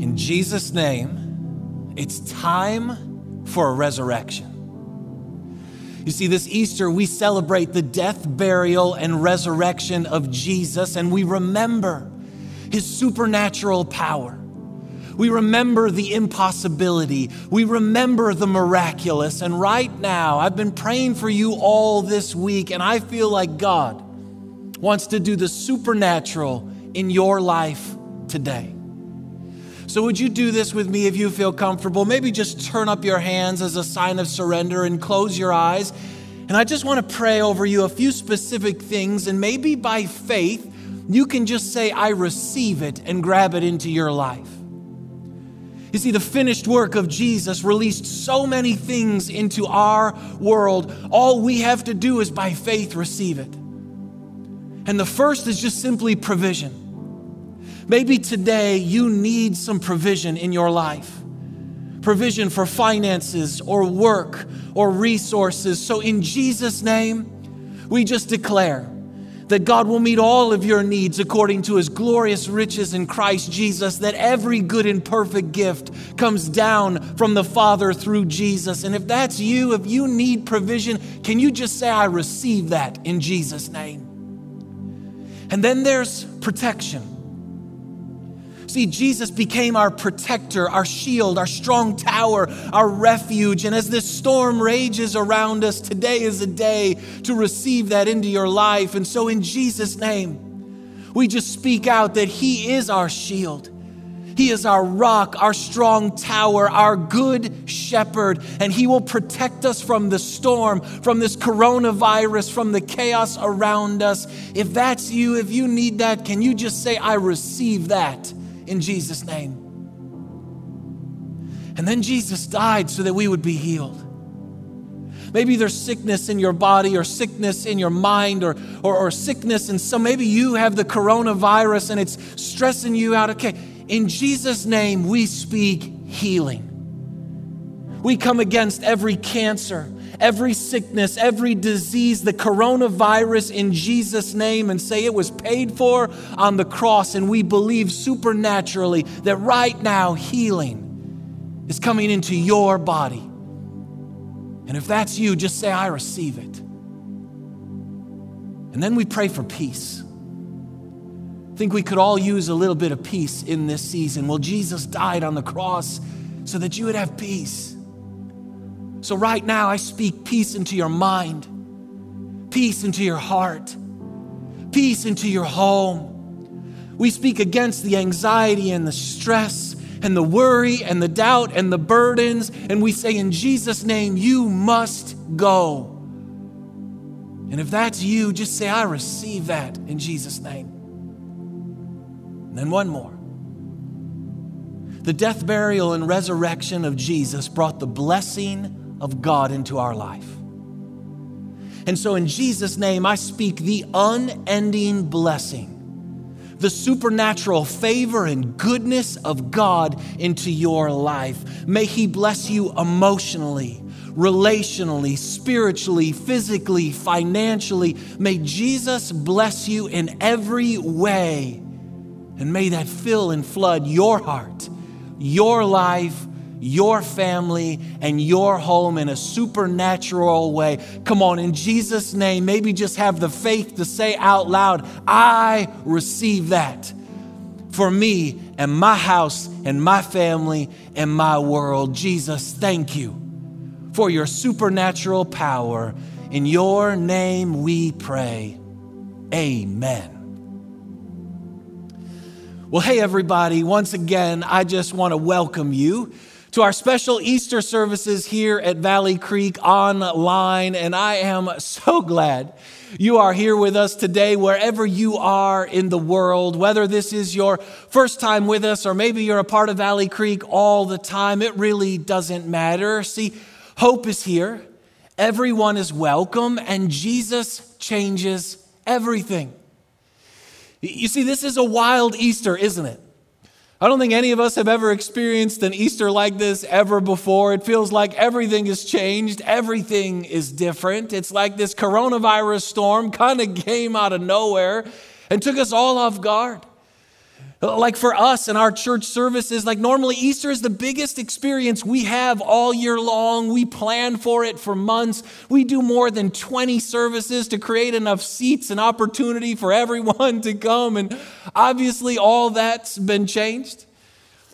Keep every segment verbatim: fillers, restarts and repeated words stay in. In Jesus' name, it's time for a resurrection. You see, this Easter, we celebrate the death, burial, and resurrection of Jesus, and we remember his supernatural power. We remember the impossibility. We remember the miraculous. And right now, I've been praying for you all this week, and I feel like God wants to do the supernatural in your life today. So would you do this with me if you feel comfortable? Maybe just turn up your hands as a sign of surrender and close your eyes. And I just want to pray over you a few specific things. And maybe by faith, you can just say, I receive it, and grab it into your life. You see, the finished work of Jesus released so many things into our world. All we have to do is by faith receive it. And the first is just simply provision. Maybe today you need some provision in your life. Provision for finances or work or resources. So in Jesus' name, we just declare that God will meet all of your needs according to his glorious riches in Christ Jesus, that every good and perfect gift comes down from the Father through Jesus. And if that's you, if you need provision, can you just say, I receive that in Jesus' name? And then there's protection. See, Jesus became our protector, our shield, our strong tower, our refuge. And as this storm rages around us, today is a day to receive that into your life. And so in Jesus' name, we just speak out that he is our shield. He is our rock, our strong tower, our good shepherd, and he will protect us from the storm, from this coronavirus, from the chaos around us. If that's you, if you need that, can you just say, I receive that in Jesus' name? And then Jesus died so that we would be healed. Maybe there's sickness in your body or sickness in your mind or, or, or sickness in some, maybe you have the coronavirus and it's stressing you out. Okay, in Jesus' name, we speak healing. We come against every cancer, every sickness, every disease, the coronavirus in Jesus' name, and say it was paid for on the cross. And we believe supernaturally that right now healing is coming into your body. And if that's you, just say, I receive it. And then we pray for peace. I think we could all use a little bit of peace in this season. Well, Jesus died on the cross so that you would have peace. So right now, I speak peace into your mind, peace into your heart, peace into your home. We speak against the anxiety and the stress and the worry and the doubt and the burdens. And we say, in Jesus' name, you must go. And if that's you, just say, I receive that in Jesus' name. And then one more. The death, burial, and resurrection of Jesus brought the blessing of God into our life. And so in Jesus' name, I speak the unending blessing, the supernatural favor and goodness of God into your life. May he bless you emotionally, relationally, spiritually, physically, financially. May Jesus bless you in every way. And may that fill and flood your heart, your life, your family, and your home in a supernatural way. Come on, in Jesus' name, maybe just have the faith to say out loud, I receive that for me and my house and my family and my world. Jesus, thank you for your supernatural power. In your name we pray. Amen. Well, hey, everybody, once again, I just want to welcome you to our special Easter services here at Valley Creek Online. And I am so glad you are here with us today, wherever you are in the world, whether this is your first time with us or maybe you're a part of Valley Creek all the time. It really doesn't matter. See, hope is here. Everyone is welcome, and Jesus changes everything. You see, this is a wild Easter, isn't it? I don't think any of us have ever experienced an Easter like this ever before. It feels like everything has changed. Everything is different. It's like this coronavirus storm kind of came out of nowhere and took us all off guard. Like for us and our church services, like normally Easter is the biggest experience we have all year long. We plan for it for months. We do more than twenty services to create enough seats and opportunity for everyone to come. And obviously all that's been changed.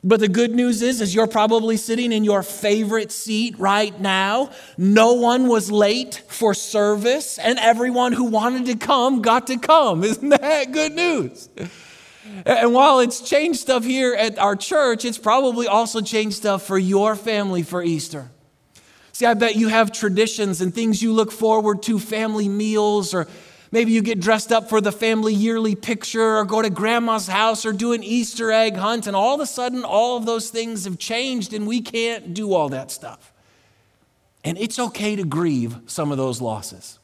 But the good news is, is you're probably sitting in your favorite seat right now. No one was late for service, and everyone who wanted to come got to come. Isn't that good news? And while it's changed stuff here at our church, it's probably also changed stuff for your family for Easter. See, I bet you have traditions and things you look forward to, family meals, or maybe you get dressed up for the family yearly picture or go to grandma's house or do an Easter egg hunt. And all of a sudden, all of those things have changed and we can't do all that stuff. And it's okay to grieve some of those losses.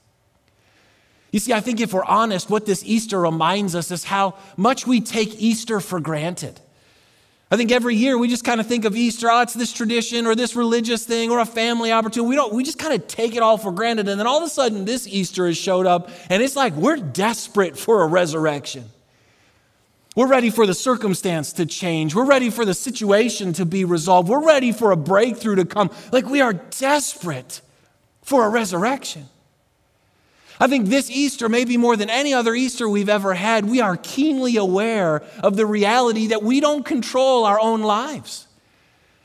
You see, I think if we're honest, what this Easter reminds us is how much we take Easter for granted. I think every year we just kind of think of Easter, oh, it's this tradition or this religious thing or a family opportunity. We don't, we just kind of take it all for granted. And then all of a sudden this Easter has showed up and it's like we're desperate for a resurrection. We're ready for the circumstance to change. We're ready for the situation to be resolved. We're ready for a breakthrough to come. Like we are desperate for a resurrection. I think this Easter, maybe more than any other Easter we've ever had, we are keenly aware of the reality that we don't control our own lives.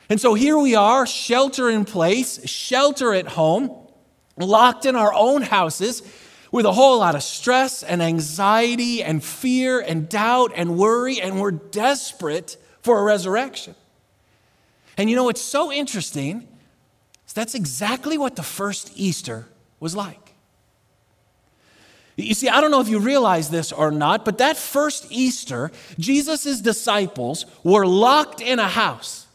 And so here we are, shelter in place, shelter at home, locked in our own houses with a whole lot of stress and anxiety and fear and doubt and worry, and we're desperate for a resurrection. And you know, what's so interesting is that's exactly what the first Easter was like. You see, I don't know if you realize this or not, but that first Easter, Jesus' disciples were locked in a house.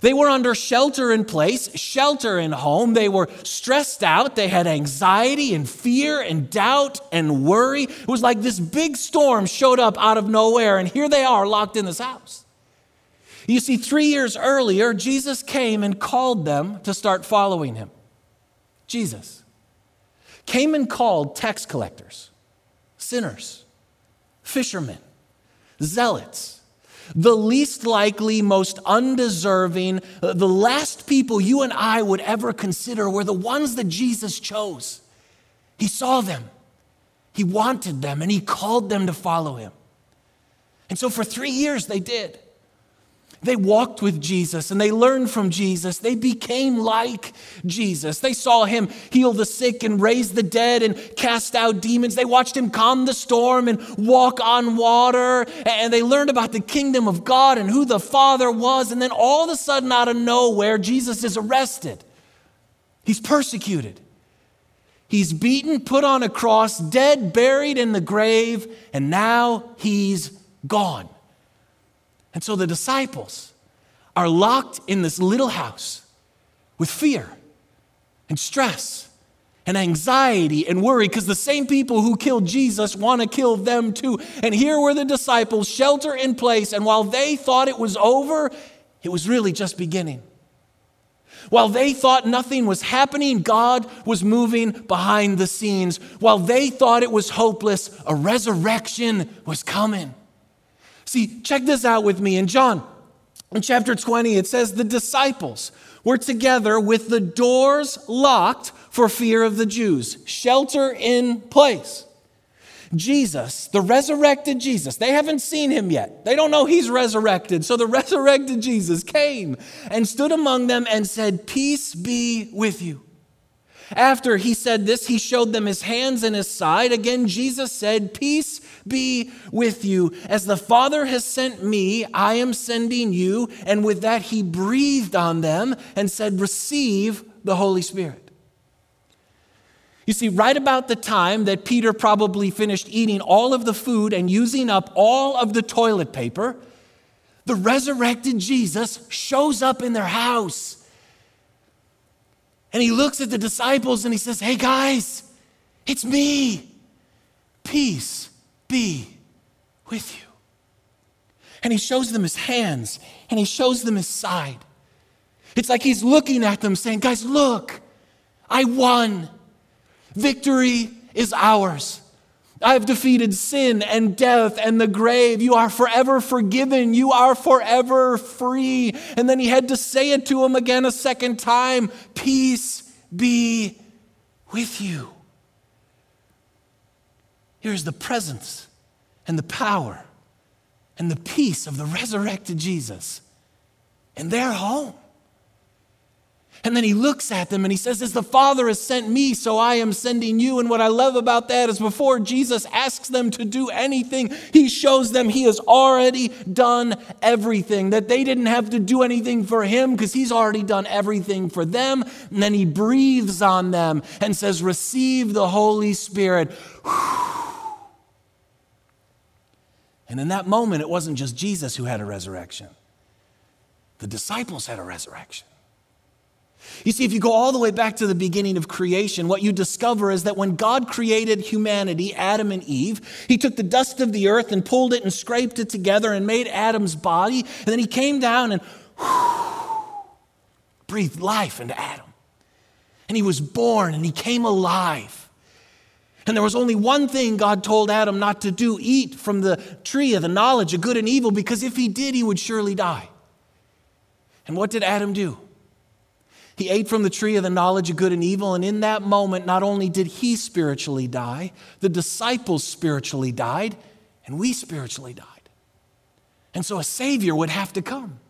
They were under shelter in place, shelter in home. They were stressed out. They had anxiety and fear and doubt and worry. It was like this big storm showed up out of nowhere, and here they are locked in this house. You see, three years earlier, Jesus came and called them to start following him. Jesus came and called tax collectors, sinners, fishermen, zealots, the least likely, most undeserving, the last people you and I would ever consider were the ones that Jesus chose. He saw them, he wanted them, and he called them to follow him. And so for three years they did. They walked with Jesus and they learned from Jesus. They became like Jesus. They saw him heal the sick and raise the dead and cast out demons. They watched him calm the storm and walk on water. And they learned about the kingdom of God and who the Father was. And then all of a sudden, out of nowhere, Jesus is arrested. He's persecuted. He's beaten, put on a cross, dead, buried in the grave, and now he's gone. And so the disciples are locked in this little house with fear and stress and anxiety and worry because the same people who killed Jesus want to kill them too. And here were the disciples, shelter in place. And while they thought it was over, it was really just beginning. While they thought nothing was happening, God was moving behind the scenes. While they thought it was hopeless, a resurrection was coming. See, check this out with me. In John, in chapter twenty, it says, the disciples were together with the doors locked for fear of the Jews. Shelter in place. Jesus, the resurrected Jesus, they haven't seen him yet. They don't know he's resurrected. So the resurrected Jesus came and stood among them and said, peace be with you. After he said this, he showed them his hands and his side. Again, Jesus said, peace be with you. As the Father has sent me, I am sending you. And with that, he breathed on them and said, receive the Holy Spirit. You see, right about the time that Peter probably finished eating all of the food and using up all of the toilet paper, the resurrected Jesus shows up in their house. And he looks at the disciples and he says, hey guys, it's me. Peace be with you. And he shows them his hands and he shows them his side. It's like he's looking at them saying, guys, look, I won. Victory is ours. I have defeated sin and death and the grave. You are forever forgiven. You are forever free. And then he had to say it to him again a second time. Peace be with you. Here's the presence and the power and the peace of the resurrected Jesus. And they're home. And then he looks at them and he says, as the Father has sent me, so I am sending you. And what I love about that is before Jesus asks them to do anything, he shows them he has already done everything, that they didn't have to do anything for him because he's already done everything for them. And then he breathes on them and says, receive the Holy Spirit. And in that moment, it wasn't just Jesus who had a resurrection. The disciples had a resurrection. You see, if you go all the way back to the beginning of creation, what you discover is that when God created humanity, Adam and Eve, he took the dust of the earth and pulled it and scraped it together and made Adam's body. And then he came down and whew, breathed life into Adam. And he was born and he came alive. And there was only one thing God told Adam not to do, eat from the tree of the knowledge of good and evil, because if he did, he would surely die. And what did Adam do? He ate from the tree of the knowledge of good and evil, and in that moment, not only did he spiritually die, the disciples spiritually died, and we spiritually died. And so a Savior would have to come.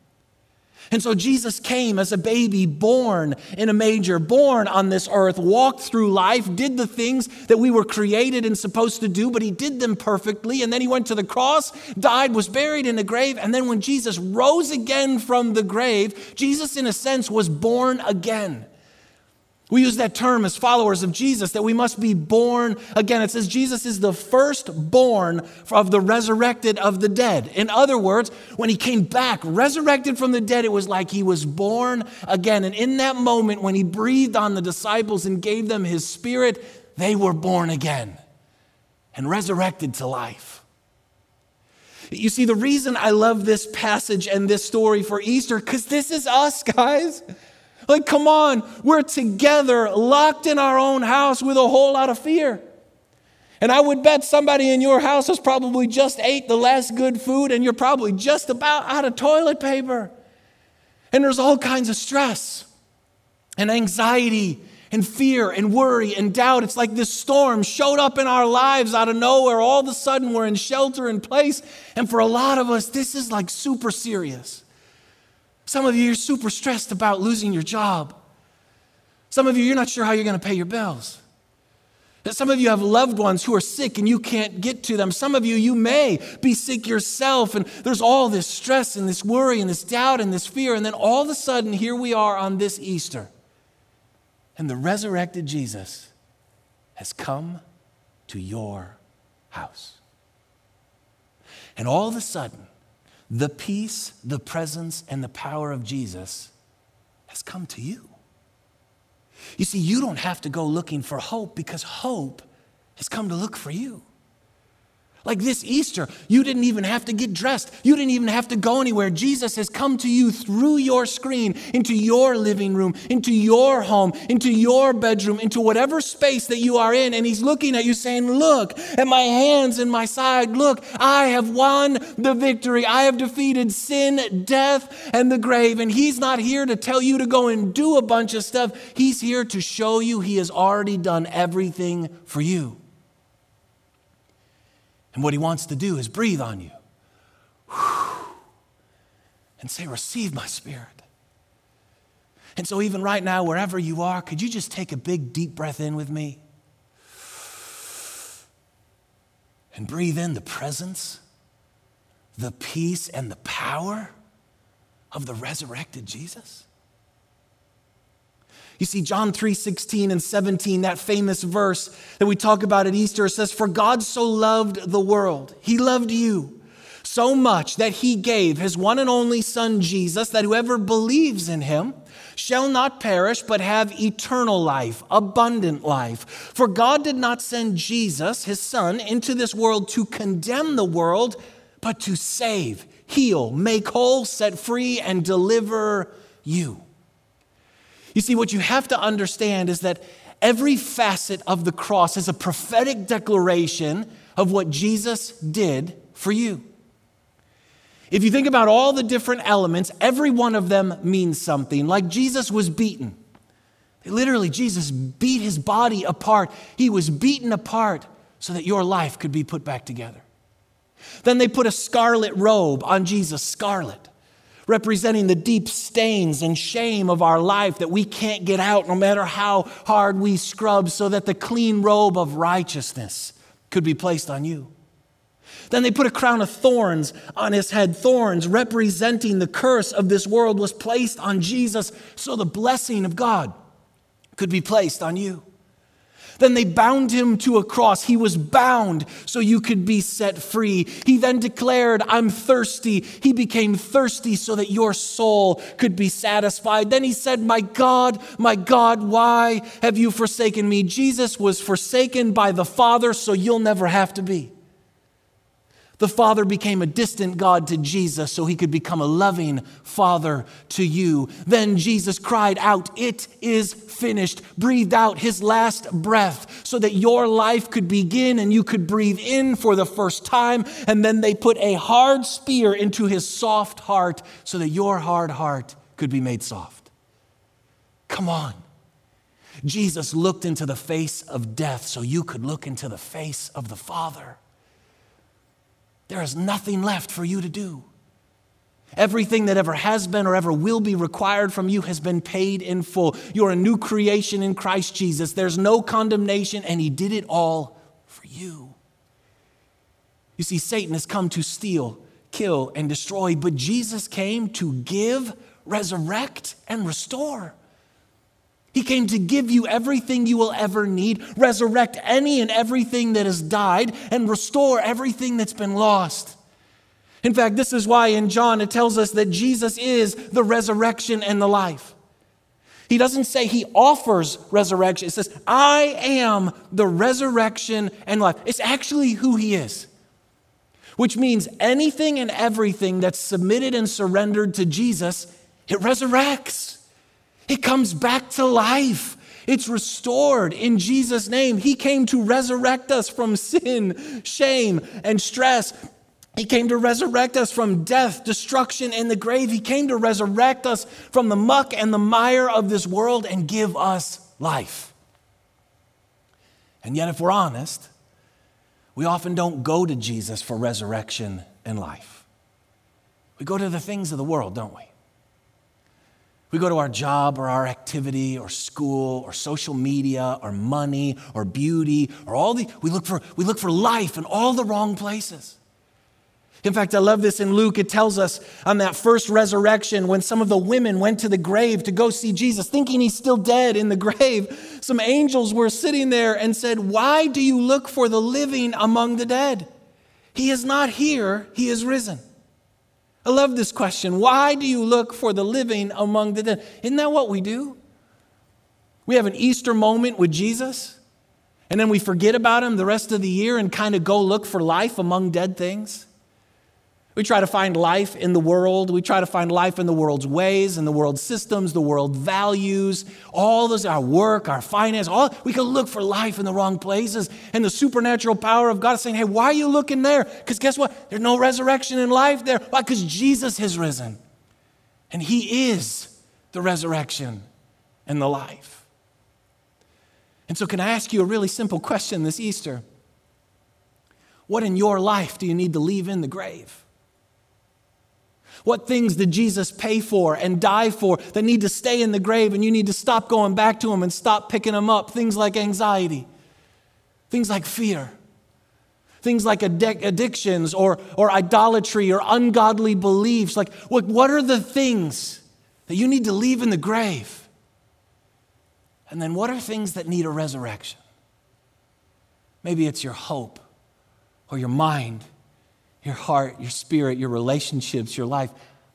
And so Jesus came as a baby, born in a manger, born on this earth, walked through life, did the things that we were created and supposed to do, but he did them perfectly, and then he went to the cross, died, was buried in a grave, and then when Jesus rose again from the grave, Jesus, in a sense, was born again. We use that term as followers of Jesus, that we must be born again. It says Jesus is the firstborn of the resurrected of the dead. In other words, when he came back, resurrected from the dead, it was like he was born again. And in that moment, when he breathed on the disciples and gave them his spirit, they were born again and resurrected to life. You see, the reason I love this passage and this story for Easter, because this is us, guys. Like, come on, we're together, locked in our own house with a whole lot of fear. And I would bet somebody in your house has probably just ate the last good food and you're probably just about out of toilet paper. And there's all kinds of stress and anxiety and fear and worry and doubt. It's like this storm showed up in our lives out of nowhere. All of a sudden, we're in shelter in place. And for a lot of us, this is like super serious. Some of you, you're super stressed about losing your job. Some of you, you're not sure how you're going to pay your bills. Some of you have loved ones who are sick and you can't get to them. Some of you, you may be sick yourself. And there's all this stress and this worry and this doubt and this fear. And then all of a sudden, here we are on this Easter. And the resurrected Jesus has come to your house. And all of a sudden, the peace, the presence, and the power of Jesus has come to you. You see, you don't have to go looking for hope because hope has come to look for you. Like this Easter, you didn't even have to get dressed. You didn't even have to go anywhere. Jesus has come to you through your screen, into your living room, into your home, into your bedroom, into whatever space that you are in. And he's looking at you saying, look at my hands and my side. Look, I have won the victory. I have defeated sin, death, and the grave. And he's not here to tell you to go and do a bunch of stuff. He's here to show you he has already done everything for you. And what he wants to do is breathe on you and say, receive my spirit. And so even right now, wherever you are, could you just take a big deep breath in with me and breathe in the presence, the peace, and the power of the resurrected Jesus? You see, John three sixteen and seventeen, that famous verse that we talk about at Easter, says, for God so loved the world, he loved you so much that he gave his one and only son, Jesus, that whoever believes in him shall not perish, but have eternal life, abundant life. For God did not send Jesus, his son, into this world to condemn the world, but to save, heal, make whole, set free, and deliver you. You see, what you have to understand is that every facet of the cross is a prophetic declaration of what Jesus did for you. If you think about all the different elements, every one of them means something. Like Jesus was beaten. Literally, Jesus beat his body apart. He was beaten apart so that your life could be put back together. Then they put a scarlet robe on Jesus, scarlet, representing the deep stains and shame of our life that we can't get out no matter how hard we scrub, so that the clean robe of righteousness could be placed on you. Then they put a crown of thorns on his head. Thorns representing the curse of this world was placed on Jesus, so the blessing of God could be placed on you. Then they bound him to a cross. He was bound so you could be set free. He then declared, "I'm thirsty." He became thirsty so that your soul could be satisfied. Then he said, "My God, my God, why have you forsaken me?" Jesus was forsaken by the Father so you'll never have to be. The Father became a distant God to Jesus so he could become a loving Father to you. Then Jesus cried out, "It is finished," breathed out his last breath so that your life could begin and you could breathe in for the first time. And then they put a hard spear into his soft heart so that your hard heart could be made soft. Come on. Jesus looked into the face of death so you could look into the face of the Father. There is nothing left for you to do. Everything that ever has been or ever will be required from you has been paid in full. You're a new creation in Christ Jesus. There's no condemnation, and he did it all for you. You see, Satan has come to steal, kill, and destroy, but Jesus came to give, resurrect, and restore. He came to give you everything you will ever need, resurrect any and everything that has died, and restore everything that's been lost. In fact, this is why in John it tells us that Jesus is the resurrection and the life. He doesn't say he offers resurrection. It says, "I am the resurrection and life." It's actually who he is, which means anything and everything that's submitted and surrendered to Jesus, it resurrects. It comes back to life. It's restored in Jesus' name. He came to resurrect us from sin, shame, and stress. He came to resurrect us from death, destruction, and the grave. He came to resurrect us from the muck and the mire of this world and give us life. And yet, if we're honest, we often don't go to Jesus for resurrection and life. We go to the things of the world, don't we? We go to our job or our activity or school or social media or money or beauty or all the, we look for, we look for life in all the wrong places. In fact, I love this in Luke. It tells us on that first resurrection when some of the women went to the grave to go see Jesus, thinking he's still dead in the grave, some angels were sitting there and said, "Why do you look for the living among the dead? He is not here, he is risen." I love this question. Why do you look for the living among the dead? Isn't that what we do? We have an Easter moment with Jesus, and then we forget about him the rest of the year and kind of go look for life among dead things. We try to find life in the world. We try to find life in the world's ways, in the world's systems, the world values, all those, our work, our finance, all, we can look for life in the wrong places. And the supernatural power of God is saying, "Hey, why are you looking there?" Because guess what? There's no resurrection in life there. Why? Because Jesus has risen. And he is the resurrection and the life. And so can I ask you a really simple question this Easter? What in your life do you need to leave in the grave? What things did Jesus pay for and die for that need to stay in the grave, and you need to stop going back to him and stop picking them up? Things like anxiety, things like fear, things like addic- addictions or, or idolatry or ungodly beliefs. Like what, what are the things that you need to leave in the grave? And then what are things that need a resurrection? Maybe it's your hope or your mind, your heart, your spirit, your relationships, your life.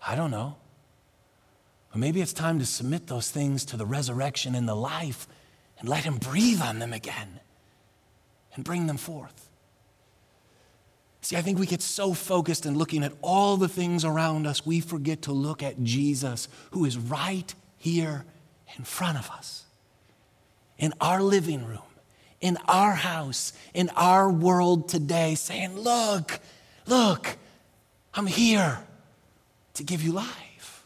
I don't know. But maybe it's time to submit those things to the resurrection and the life and let him breathe on them again and bring them forth. See, I think we get so focused in looking at all the things around us, we forget to look at Jesus, who is right here in front of us, in our living room, in our house, in our world today, saying, look, look, I'm here to give you life.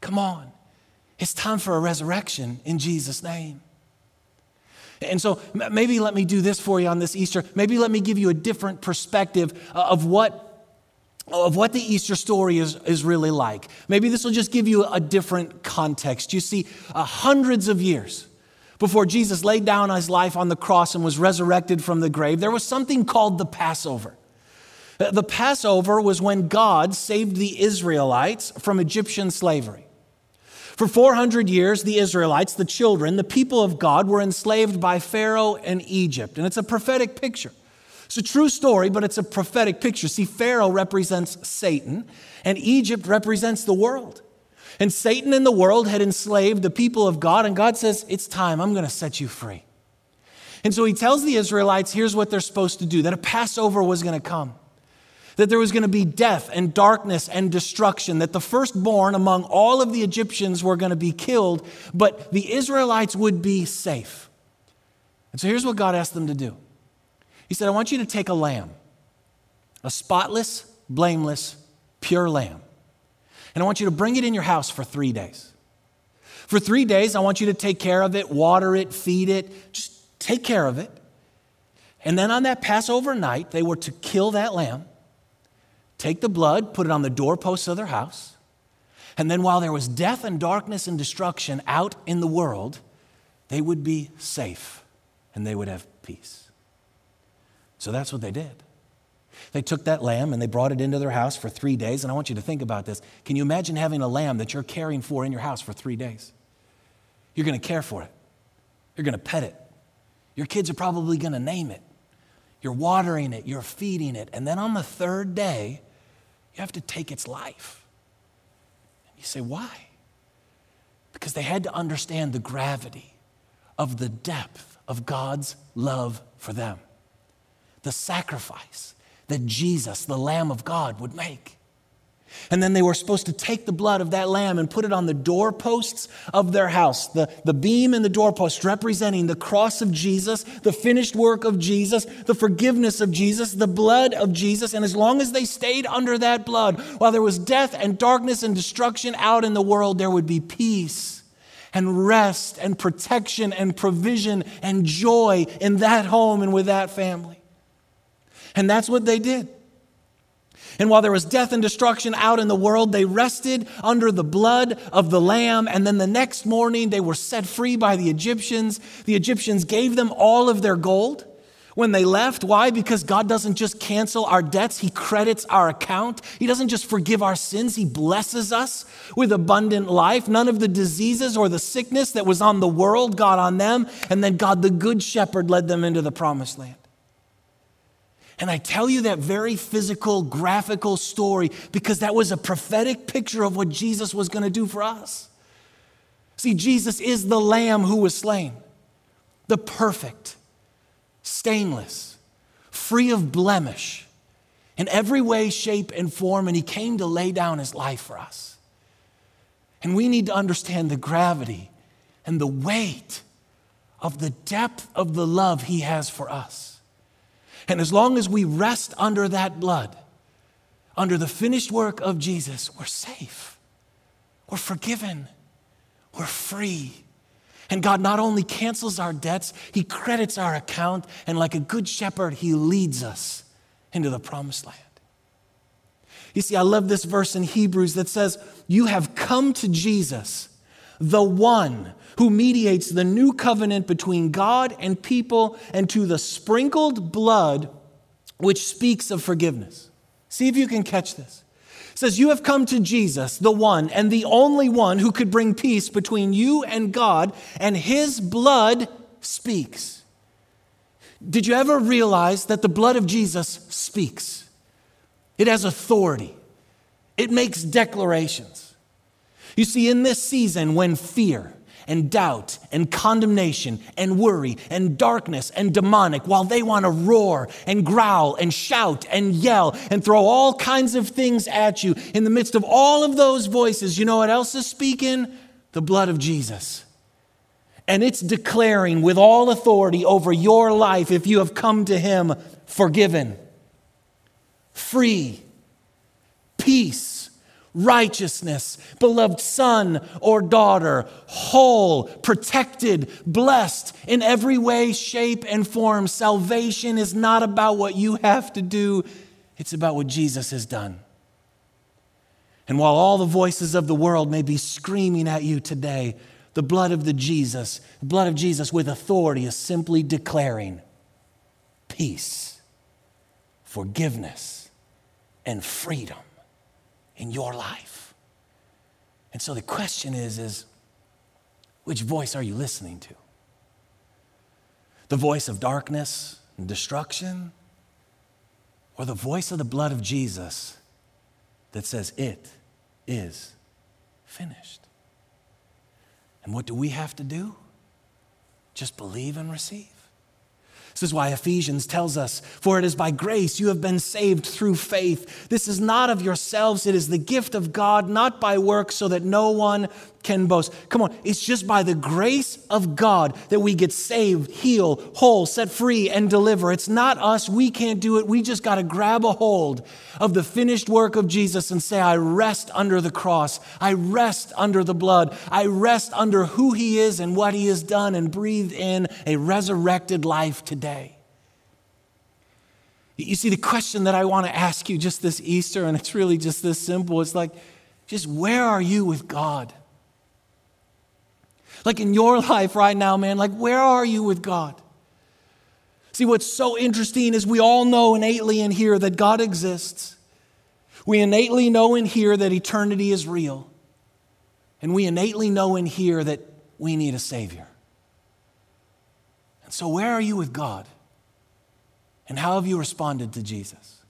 Come on. It's time for a resurrection in Jesus' name. And so maybe let me do this for you on this Easter. Maybe let me give you a different perspective of what of what the Easter story is, is really like. Maybe this will just give you a different context. You see, uh, hundreds of years before Jesus laid down his life on the cross and was resurrected from the grave, there was something called the Passover. The Passover was when God saved the Israelites from Egyptian slavery. For four hundred years, the Israelites, the children, the people of God, were enslaved by Pharaoh and Egypt. And it's a prophetic picture. It's a true story, but it's a prophetic picture. See, Pharaoh represents Satan, and Egypt represents the world. And Satan and the world had enslaved the people of God, and God says, it's time, I'm going to set you free. And so he tells the Israelites, here's what they're supposed to do, that a Passover was going to come, that there was going to be death and darkness and destruction, that the firstborn among all of the Egyptians were going to be killed, but the Israelites would be safe. And so here's what God asked them to do. He said, I want you to take a lamb, a spotless, blameless, pure lamb. And I want you to bring it in your house for three days. For three days, I want you to take care of it, water it, feed it, just take care of it. And then on that Passover night, they were to kill that lamb, take the blood, put it on the doorposts of their house. And then while there was death and darkness and destruction out in the world, they would be safe and they would have peace. So that's what they did. They took that lamb and they brought it into their house for three days. And I want you to think about this. Can you imagine having a lamb that you're caring for in your house for three days? You're going to care for it. You're going to pet it. Your kids are probably going to name it. You're watering it. You're feeding it. And then on the third day, you have to take its life. And you say, why? Because they had to understand the gravity of the depth of God's love for them. The sacrifice that Jesus, the Lamb of God, would make. And then they were supposed to take the blood of that lamb and put it on the doorposts of their house. The, the beam and the doorpost representing the cross of Jesus, the finished work of Jesus, the forgiveness of Jesus, the blood of Jesus. And as long as they stayed under that blood, while there was death and darkness and destruction out in the world, there would be peace and rest and protection and provision and joy in that home and with that family. And that's what they did. And while there was death and destruction out in the world, they rested under the blood of the lamb. And then the next morning, they were set free by the Egyptians. The Egyptians gave them all of their gold when they left. Why? Because God doesn't just cancel our debts. He credits our account. He doesn't just forgive our sins. He blesses us with abundant life. None of the diseases or the sickness that was on the world got on them. And then God, the Good Shepherd, led them into the promised land. And I tell you that very physical, graphical story because that was a prophetic picture of what Jesus was going to do for us. See, Jesus is the Lamb who was slain, the perfect, stainless, free of blemish in every way, shape, and form. And he came to lay down his life for us. And we need to understand the gravity and the weight of the depth of the love he has for us. And as long as we rest under that blood, under the finished work of Jesus, we're safe, we're forgiven, we're free. And God not only cancels our debts, he credits our account, and like a good shepherd, he leads us into the promised land. You see, I love this verse in Hebrews that says, you have come to Jesus, the one who mediates the new covenant between God and people, and to the sprinkled blood which speaks of forgiveness. See if you can catch this. It says, you have come to Jesus, the one and the only one who could bring peace between you and God, and his blood speaks. Did you ever realize that the blood of Jesus speaks? It has authority. It makes declarations. You see, in this season when fear and doubt and condemnation and worry and darkness and demonic, while they want to roar and growl and shout and yell and throw all kinds of things at you, in the midst of all of those voices, you know what else is speaking? The blood of Jesus. And it's declaring with all authority over your life, if you have come to him, forgiven, free, peace, righteousness, beloved son or daughter, whole, protected, blessed in every way, shape, and form. Salvation is not about what you have to do. It's about what Jesus has done. And while all the voices of the world may be screaming at you today, the blood of the Jesus, the blood of Jesus with authority is simply declaring peace, forgiveness, and freedom in your life. And so the question is, is which voice are you listening to? The voice of darkness and destruction, or the voice of the blood of Jesus that says it is finished? And what do we have to do? Just believe and receive. This is why Ephesians tells us, for it is by grace you have been saved through faith. This is not of yourselves. It is the gift of God, not by works, so that no one can boast. Come on, it's just by the grace of God that we get saved, healed, whole, set free, and deliver. It's not us. We can't do it. We just got to grab a hold of the finished work of Jesus and say, I rest under the cross. I rest under the blood. I rest under who he is and what he has done, and breathe in a resurrected life today. You see, the question that I want to ask you just this Easter, and it's really just this simple, it's like, just where are you with God? Like in your life right now, man, like where are you with God? See, what's so interesting is we all know innately in here that God exists. We innately know in here that eternity is real. And we innately know in here that we need a Savior. And so where are you with God? And how have you responded to Jesus?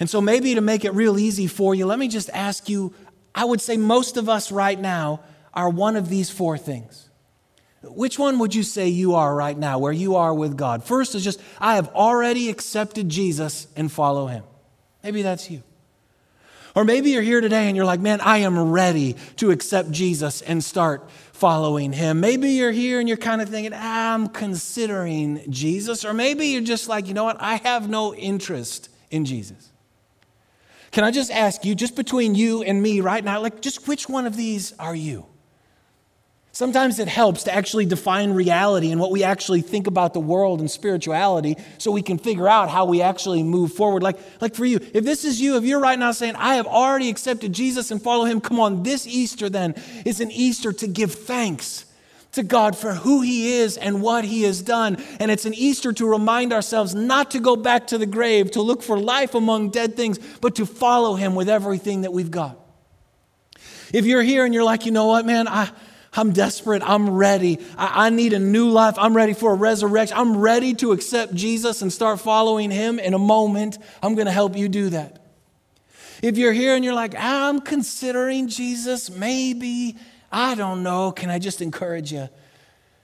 And so maybe to make it real easy for you, let me just ask you, I would say most of us right now are one of these four things. Which one would you say you are right now, where you are with God? First is just, I have already accepted Jesus and follow him. Maybe that's you. Or maybe you're here today and you're like, man, I am ready to accept Jesus and start following him. Maybe you're here and you're kind of thinking, ah, I'm considering Jesus. Or maybe you're just like, you know what, I have no interest in Jesus. Can I just ask you, just between you and me right now, like just which one of these are you? Sometimes it helps to actually define reality and what we actually think about the world and spirituality so we can figure out how we actually move forward. Like, like for you, if this is you, if you're right now saying, I have already accepted Jesus and follow him, come on, this Easter then is an Easter to give thanks to God for who he is and what he has done. And it's an Easter to remind ourselves not to go back to the grave, to look for life among dead things, but to follow him with everything that we've got. If you're here and you're like, you know what, man, I... I'm desperate. I'm ready. I, I need a new life. I'm ready for a resurrection. I'm ready to accept Jesus and start following him. In a moment, I'm going to help you do that. If you're here and you're like, I'm considering Jesus, maybe, I don't know. Can I just encourage you?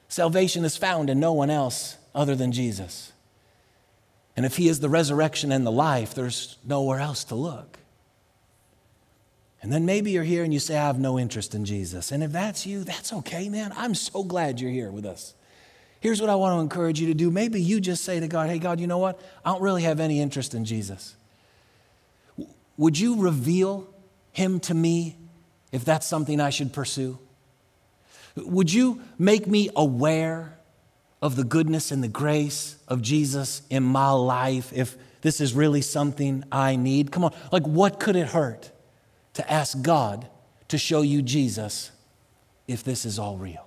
Salvation is found in no one else other than Jesus. And if he is the resurrection and the life, there's nowhere else to look. And then maybe you're here and you say, I have no interest in Jesus. And if that's you, that's okay, man. I'm so glad you're here with us. Here's what I want to encourage you to do. Maybe you just say to God, hey, God, you know what? I don't really have any interest in Jesus. Would you reveal him to me if that's something I should pursue? Would you make me aware of the goodness and the grace of Jesus in my life if this is really something I need? Come on, like what could it hurt to ask God to show you Jesus if this is all real?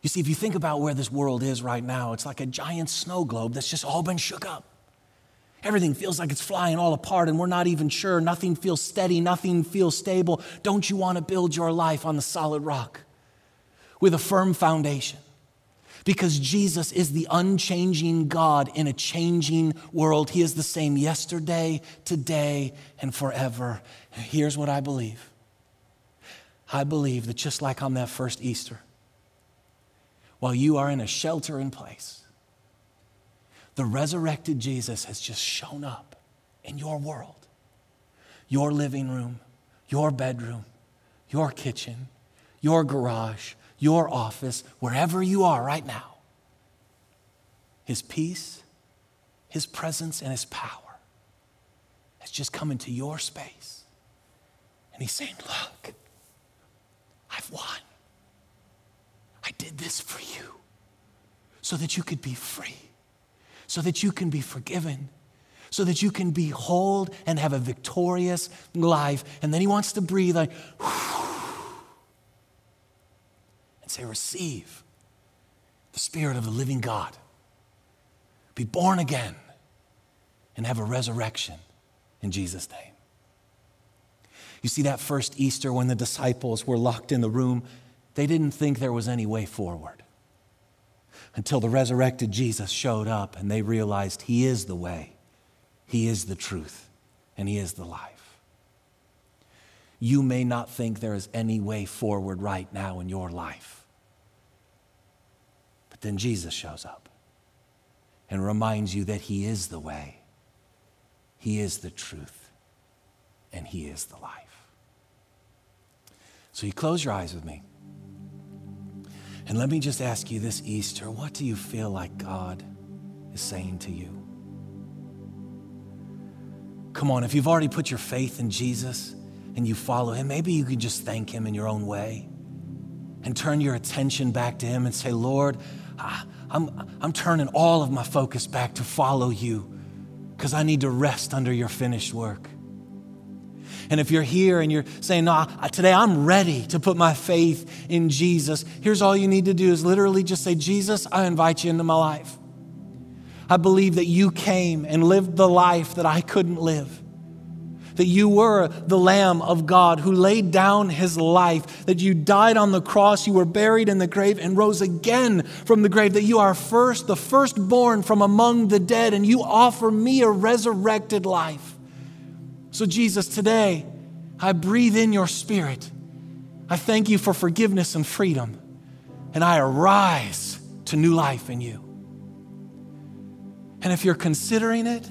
You see, if you think about where this world is right now, it's like a giant snow globe that's just all been shook up. Everything feels like it's flying all apart and we're not even sure. Nothing feels steady. Nothing feels stable. Don't you want to build your life on the solid rock with a firm foundation? Because Jesus is the unchanging God in a changing world. He is the same yesterday, today, and forever. And here's what I believe. I believe that just like on that first Easter, while you are in a shelter in place, the resurrected Jesus has just shown up in your world, your living room, your bedroom, your kitchen, your garage, your office, wherever you are right now. His peace, His presence, and His power has just come into your space. And He's saying, look, I've won. I did this for you so that you could be free, so that you can be forgiven, so that you can be whole and have a victorious life. And then He wants to breathe like, and say, receive the Spirit of the living God. Be born again and have a resurrection in Jesus' name. You see, that first Easter when the disciples were locked in the room, they didn't think there was any way forward until the resurrected Jesus showed up and they realized He is the way, He is the truth, and He is the life. You may not think there is any way forward right now in your life, but then Jesus shows up and reminds you that He is the way, He is the truth, and He is the life. So you close your eyes with me. And let me just ask you this Easter, what do you feel like God is saying to you? Come on, if you've already put your faith in Jesus and you follow Him, maybe you could just thank Him in your own way and turn your attention back to Him and say, Lord, I, I'm, I'm turning all of my focus back to follow You because I need to rest under Your finished work. And if you're here and you're saying, no, today I'm ready to put my faith in Jesus, here's all you need to do is literally just say, Jesus, I invite You into my life. I believe that You came and lived the life that I couldn't live. That You were the Lamb of God who laid down His life, that You died on the cross, You were buried in the grave and rose again from the grave, that You are first, the firstborn from among the dead, and You offer me a resurrected life. So Jesus, today, I breathe in Your Spirit. I thank You for forgiveness and freedom, and I arise to new life in You. And if you're considering it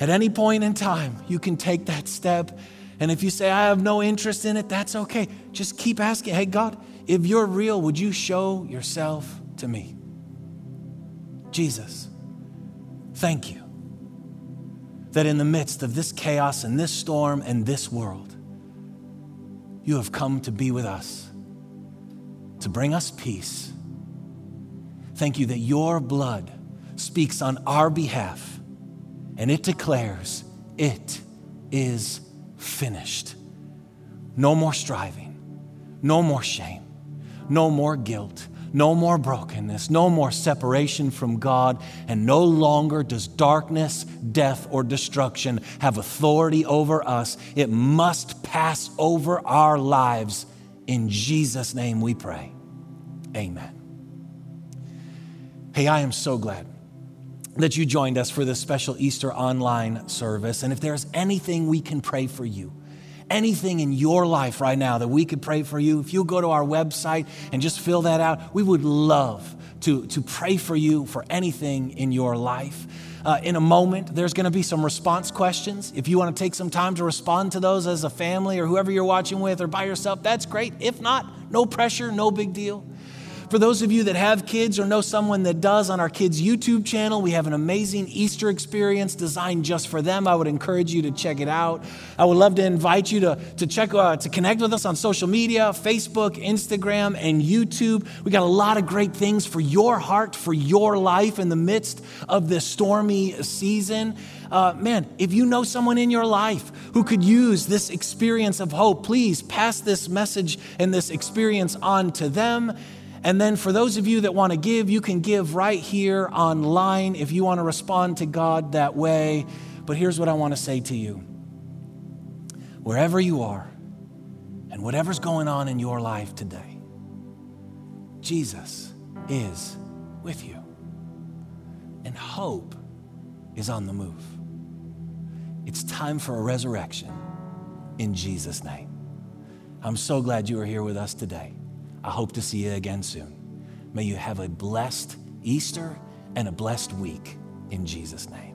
at any point in time, you can take that step. And if you say, I have no interest in it, that's okay. Just keep asking, hey, God, if You're real, would You show Yourself to me? Jesus, thank You that in the midst of this chaos and this storm and this world, You have come to be with us, to bring us peace. Thank You that Your blood speaks on our behalf and it declares it is finished. No more striving, no more shame, no more guilt, no more brokenness, no more separation from God, and no longer does darkness, death, or destruction have authority over us. It must pass over our lives. In Jesus' name we pray. Amen. Hey, I am so glad that you joined us for this special Easter online service. And if there's anything we can pray for you, anything in your life right now that we could pray for you, if you go to our website and just fill that out, we would love to, to pray for you for anything in your life. Uh, in a moment, there's going to be some response questions. If you want to take some time to respond to those as a family or whoever you're watching with or by yourself, that's great. If not, no pressure, no big deal. For those of you that have kids or know someone that does, on our kids' YouTube channel, we have an amazing Easter experience designed just for them. I would encourage you to check it out. I would love to invite you to, to, check, uh, to connect with us on social media, Facebook, Instagram, and YouTube. We got a lot of great things for your heart, for your life in the midst of this stormy season. Uh, man, if you know someone in your life who could use this experience of hope, please pass this message and this experience on to them. And then for those of you that want to give, you can give right here online if you want to respond to God that way. But here's what I want to say to you. Wherever you are and whatever's going on in your life today, Jesus is with you. And hope is on the move. It's time for a resurrection in Jesus' name. I'm so glad you are here with us today. I hope to see you again soon. May you have a blessed Easter and a blessed week in Jesus' name.